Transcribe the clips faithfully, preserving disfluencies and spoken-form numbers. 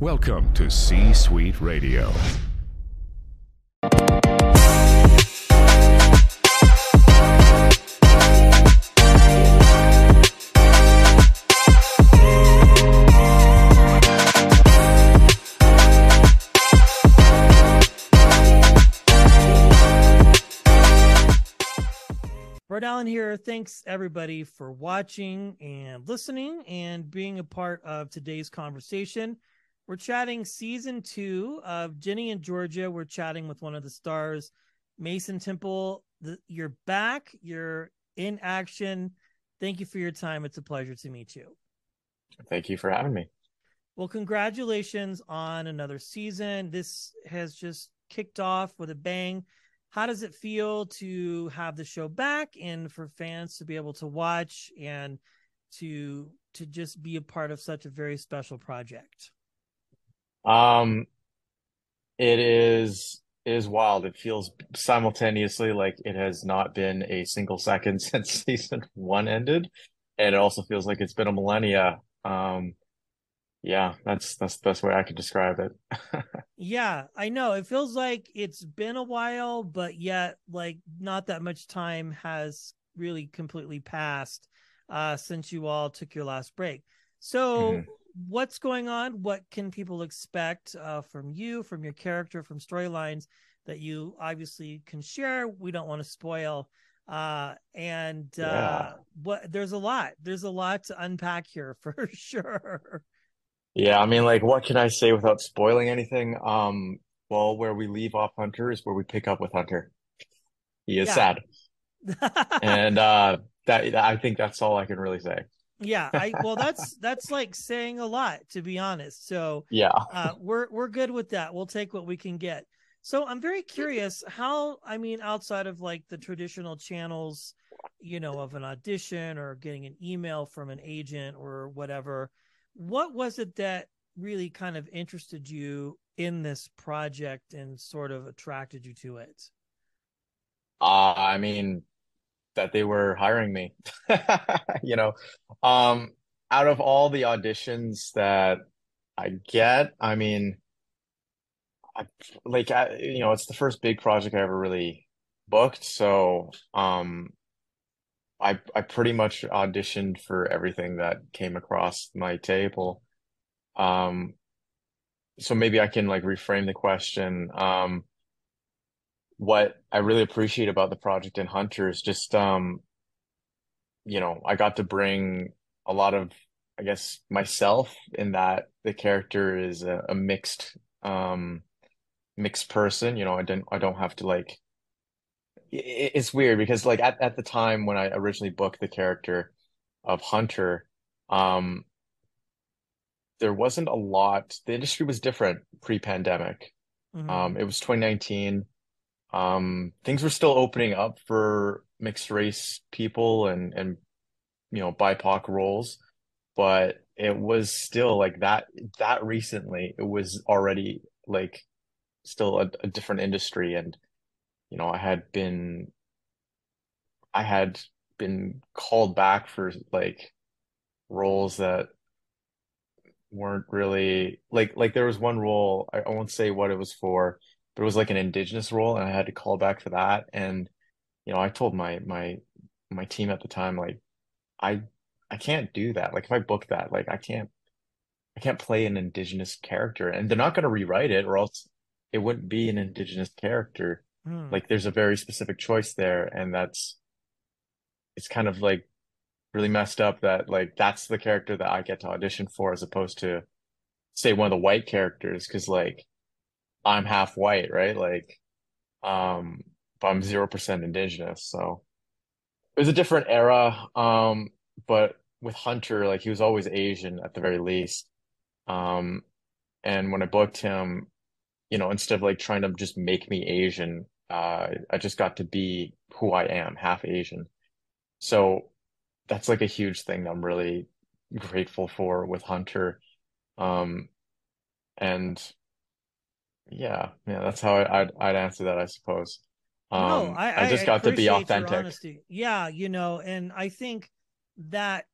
Welcome to C-Suite Radio. Alan here. Thanks everybody for watching and listening and being a part of today's conversation. We're chatting season two of Ginny and Georgia. We're chatting with one of the stars, Mason Temple. The, you're back. You're in action. Thank you for your time. It's a pleasure to meet you. Thank you for having me. Well, congratulations on another season. This has just kicked off with a bang. How does it feel to have the show back and for fans to be able to watch and to to just be a part of such a very special project? Um, it is it is wild. It feels simultaneously like it has not been a single second since season one ended, and it also feels like it's been a millennia. Um, yeah, that's that's the best way I could describe it. Yeah, I know. It feels like it's been a while, but yet, like, not that much time has really completely passed uh, since you all took your last break. So mm-hmm. What's going on? What can people expect uh, from you, from your character, from storylines that you obviously can share? We don't want to spoil. Uh, and yeah. uh, what there's a lot. There's a lot to unpack here for sure. Yeah, I mean, like, what can I say without spoiling anything? Um, well, where we leave off Hunter is where we pick up with Hunter. He is yeah. sad. And uh, that I think that's all I can really say. Yeah, I well, that's that's like saying a lot, to be honest. So yeah, uh, we're we're good with that. We'll take what we can get. So I'm very curious how, I mean, outside of like the traditional channels, you know, of an audition or getting an email from an agent or whatever, what was it that really kind of interested you in this project and sort of attracted you to it? Uh, I mean, that they were hiring me, you know, um, out of all the auditions that I get, I mean, I, like, I, you know, it's the first big project I ever really booked. So, um, I, I pretty much auditioned for everything that came across my table. Um, so maybe I can like reframe the question. Um, what I really appreciate about the project in Hunter is just, um, you know, I got to bring a lot of, I guess, myself in that the character is a, a mixed, um, mixed person. You know, I didn't, I don't have to like, it's weird because like at, at the time when I originally booked the character of Hunter, um, there wasn't a lot. The industry was different pre-pandemic. Mm-hmm. Um, it was twenty nineteen. Um, things were still opening up for mixed race people and, and, you know, B I P O C roles, but it was still like that, that recently it was already like still a, a different industry. And, you know, I had been, I had been called back for like roles that weren't really like, like there was one role, I won't say what it was for, but it was like an indigenous role and I had to call back for that. And, you know, I told my, my, my team at the time, like, I, I can't do that. Like if I book that, like I can't, I can't play an indigenous character and they're not going to rewrite it or else it wouldn't be an indigenous character. Like there's a very specific choice there, and that's it's kind of like really messed up that like that's the character that I get to audition for as opposed to say one of the white characters, because like I'm half white, right? Like um but I'm zero percent indigenous. So it was a different era. Um but with Hunter, like he was always Asian at the very least. Um and when I booked him, you know, instead of like trying to just make me Asian, uh, I just got to be who I am, half Asian. So that's like a huge thing that I'm really grateful for with Hunter. Um, and yeah, yeah, that's how I, I'd, I'd answer that, I suppose. Um, no, I, I, I just got I to be authentic. Yeah. You know, and I think that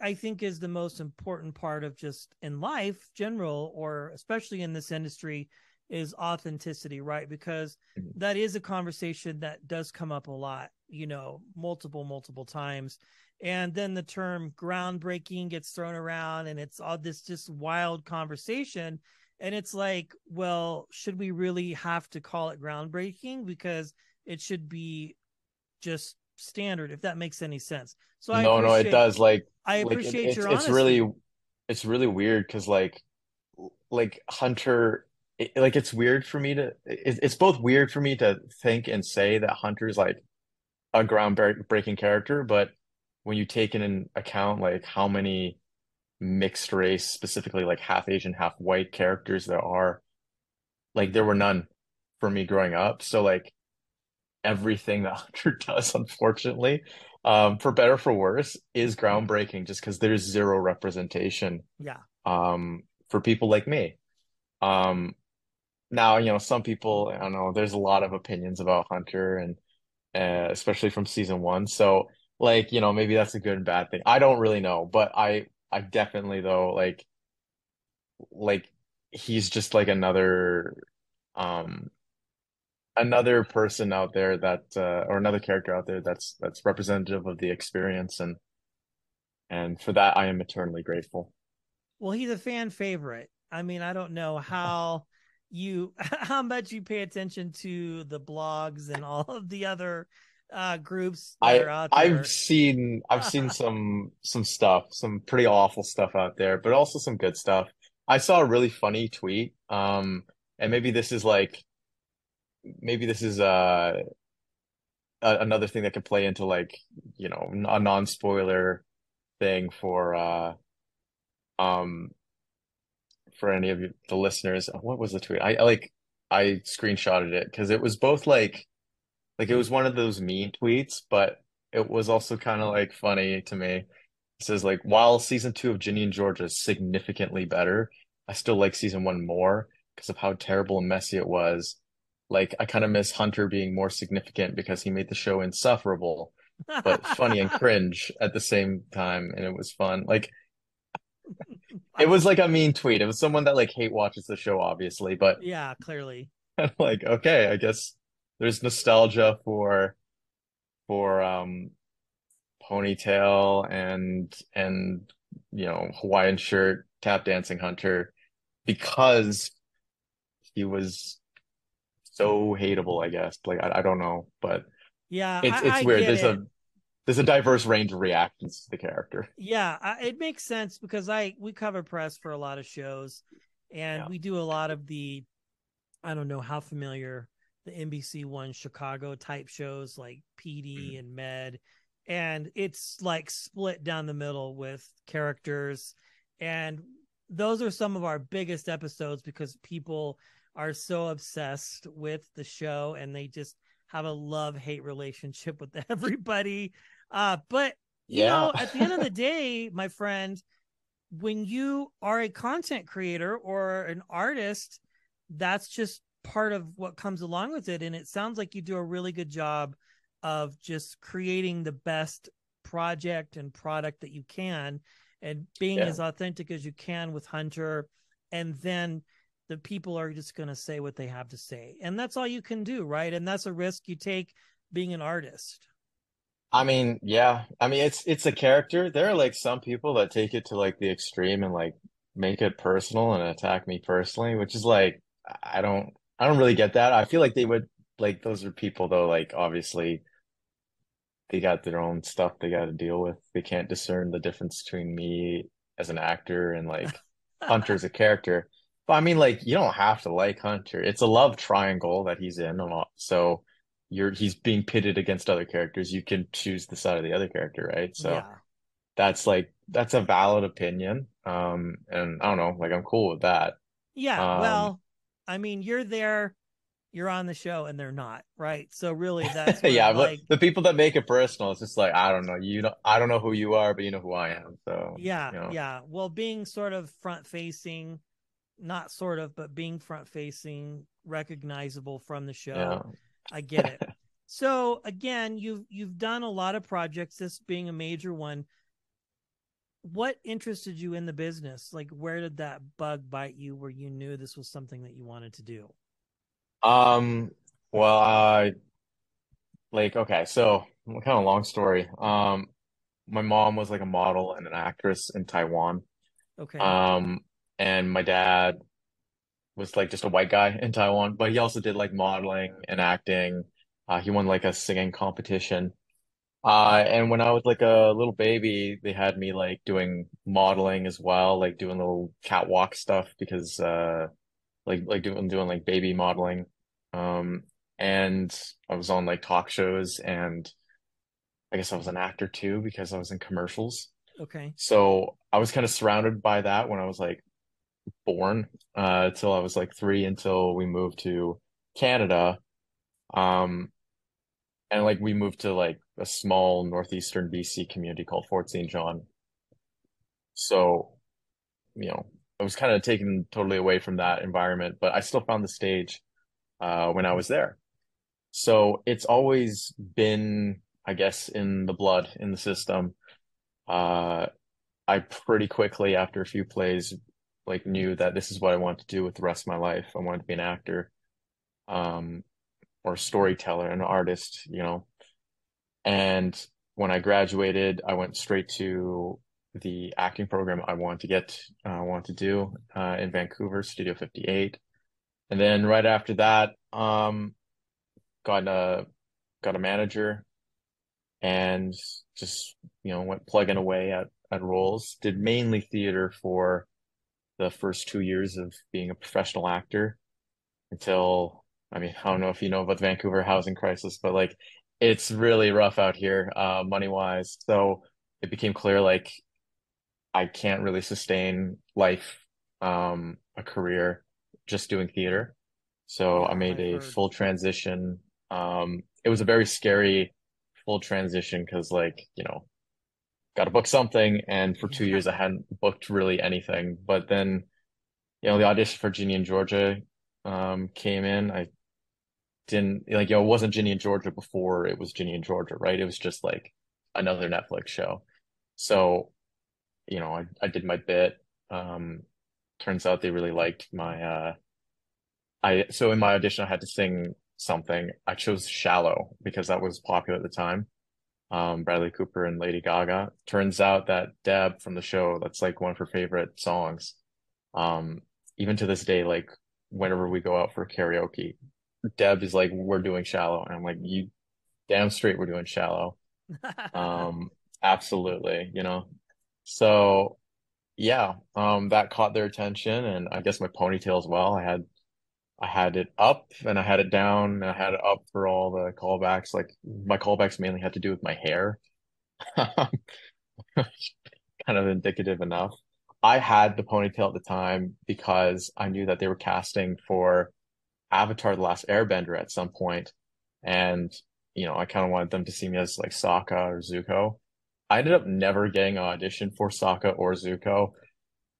I think is the most important part of just in life general, or especially in this industry, is authenticity, right? Because that is a conversation that does come up a lot, you know, multiple, multiple times. And then the term groundbreaking gets thrown around, and it's all this just wild conversation. And it's like, well, should we really have to call it groundbreaking? Because it should be just standard, if that makes any sense. So I no, no, it does. Like, I appreciate like it, your it's, honesty. It's really, it's really weird because like, like Hunter, it, like it's weird for me to. It, it's both weird for me to think and say that Hunter's like a groundbreaking character, but when you take in account like how many mixed race, specifically like half Asian, half white characters there are, like there were none for me growing up. So like everything that Hunter does, unfortunately, um, for better or for worse, is groundbreaking just because there's zero representation. Yeah. Um, for people like me. Um, now, you know, some people, I don't know, there's a lot of opinions about Hunter, and uh, especially from season one. So like, you know, maybe that's a good and bad thing. I don't really know, but I, I definitely though, like, like he's just like another, um, another person out there that, uh, or another character out there that's, that's representative of the experience. And, and for that, I am eternally grateful. Well, he's a fan favorite. I mean, I don't know how you, how much you pay attention to the blogs and all of the other Uh, groups that I, are out there. I've seen I've seen some some stuff, some pretty awful stuff out there, but also some good stuff. I saw a really funny tweet, um, and maybe this is like, maybe this is uh, a, another thing that could play into like, you know, a non-spoiler thing for uh, um, for any of you, the listeners. What was the tweet? I, I like I screenshotted it because it was both like. Like, it was one of those mean tweets, but it was also kind of, like, funny to me. It says, like, while season two of Ginny and Georgia is significantly better, I still like season one more because of how terrible and messy it was. Like, I kind of miss Hunter being more significant because he made the show insufferable, but funny and cringe at the same time, and it was fun. Like, it was, like, a mean tweet. It was someone that, like, hate watches the show, obviously, but... Yeah, clearly. I'm like, okay, I guess... There's nostalgia for, for um, ponytail and and you know Hawaiian shirt tap dancing Hunter, because he was so hateable. I guess like I, I don't know, but yeah, it's it's I, I weird. There's it. a there's a diverse range of reactions to the character. Yeah, I, it makes sense because I we cover press for a lot of shows, and yeah. we do a lot of the, I don't know how familiar. The N B C One Chicago type shows like P D mm-hmm. and Med, and it's like split down the middle with characters, and those are some of our biggest episodes because people are so obsessed with the show and they just have a love-hate relationship with everybody, uh but you yeah. know at the end of the day, my friend, when you are a content creator or an artist, that's just part of what comes along with it. And it sounds like you do a really good job of just creating the best project and product that you can, and being yeah. as authentic as you can with Hunter. And then the people are just going to say what they have to say. And that's all you can do. Right. And that's a risk you take being an artist. I mean, yeah, I mean, it's, it's a character. There are like some people that take it to like the extreme and like make it personal and attack me personally, which is like, I don't, I don't really get that. I feel like they would like, those are people though, like obviously they got their own stuff they got to deal with. They can't discern the difference between me as an actor and like Hunter as a character. But I mean, like, you don't have to like Hunter. It's a love triangle that he's in. So you're, he's being pitted against other characters. You can choose the side of the other character. Right. So yeah. that's like, that's a valid opinion. Um, and I don't know, like I'm cool with that. Yeah. Um, well, I mean, you're there, you're on the show, and they're not, right? So really, that's yeah. Like, but the people that make it personal, it's just like I don't know, you know, I don't know who you are, but you know who I am. So yeah, you know. yeah. Well, being sort of front facing, not sort of, but being front facing, recognizable from the show. Yeah. I get it. So again, you've you've done a lot of projects. This being a major one. what interested you in the business? Like, where did that bug bite you where you knew this was something that you wanted to do? Um, well, I, uh, like, okay, so kind of long story. Um, my mom was like a model and an actress in Taiwan. Okay. Um, and my dad was like just a white guy in Taiwan, but he also did like modeling and acting. Uh, he won like a singing competition. Uh, and when I was like a little baby, they had me like doing modeling as well, like doing little catwalk stuff because, uh, like, like doing, doing like baby modeling. Um, and I was on like talk shows, and I guess I was an actor too, because I was in commercials. Okay. So I was kind of surrounded by that when I was like born, uh, till I was like three, until we moved to Canada. Um, and like we moved to like a small northeastern B C community called Fort Saint John. So, you know, I was kind of taken totally away from that environment, but I still found the stage uh, when I was there. So it's always been, I guess, in the blood, in the system. Uh, I pretty quickly, after a few plays, like knew that this is what I wanted to do with the rest of my life. I wanted to be an actor, um, or a storyteller, an artist, you know. And when I graduated, I went straight to the acting program I wanted to get, I uh, wanted to do uh, in Vancouver, Studio fifty-eight. And then right after that, um, got a got a manager, and just, you know, went plugging away at at roles. Did mainly theater for the first two years of being a professional actor, until, I mean, I don't know if you know about the Vancouver housing crisis, but like, it's really rough out here, uh, money-wise. So it became clear, like, I can't really sustain life, um, a career just doing theater. So I made a full transition. Um, it was a very scary full transition because, like, you know, got to book something. And for two years, I hadn't booked really anything. But then, you know, the audition for Ginny and Georgia um, came in. I didn't like, you know, it wasn't Ginny and Georgia before it was Ginny and Georgia, right? It was just like another Netflix show. So, you know, I, I did my bit. Um, turns out they really liked my, uh, I, so in my audition, I had to sing something. I chose Shallow because that was popular at the time. Um, Bradley Cooper and Lady Gaga. Turns out that Deb from the show, that's like one of her favorite songs. Um, even to this day, like whenever we go out for karaoke, Deb is like, we're doing Shallow. And I'm like, you damn straight, we're doing Shallow. Um, absolutely, you know. So yeah, um, that caught their attention, and I guess my ponytail as well. I had I had it up and I had it down, and I had it up for all the callbacks. Like my callbacks mainly had to do with my hair. Kind of indicative enough. I had the ponytail at the time because I knew that they were casting for Avatar The Last Airbender at some point, and you know, I kind of wanted them to see me as like Sokka or Zuko. I ended up never getting an audition for Sokka or Zuko,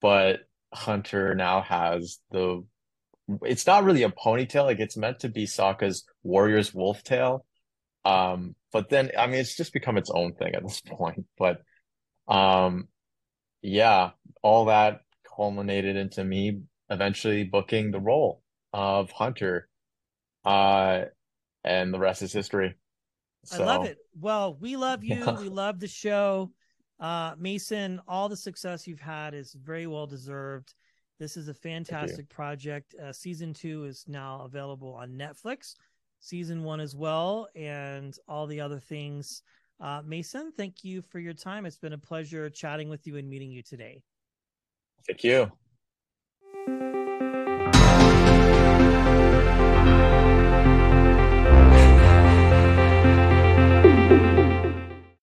but Hunter now has the, it's not really a ponytail, like it's meant to be Sokka's warrior's wolf tail, um but then I mean it's just become its own thing at this point. But um yeah, all that culminated into me eventually booking the role of Hunter, uh and the rest is history. So, I love it. Well, we love you. Yeah. We love the show. uh Mason, all the success you've had is very well deserved. This is a fantastic project. uh, season two is now available on Netflix, season one as well, and all the other things. uh Mason, thank you for your time. It's been a pleasure chatting with you and meeting you today. Thank you.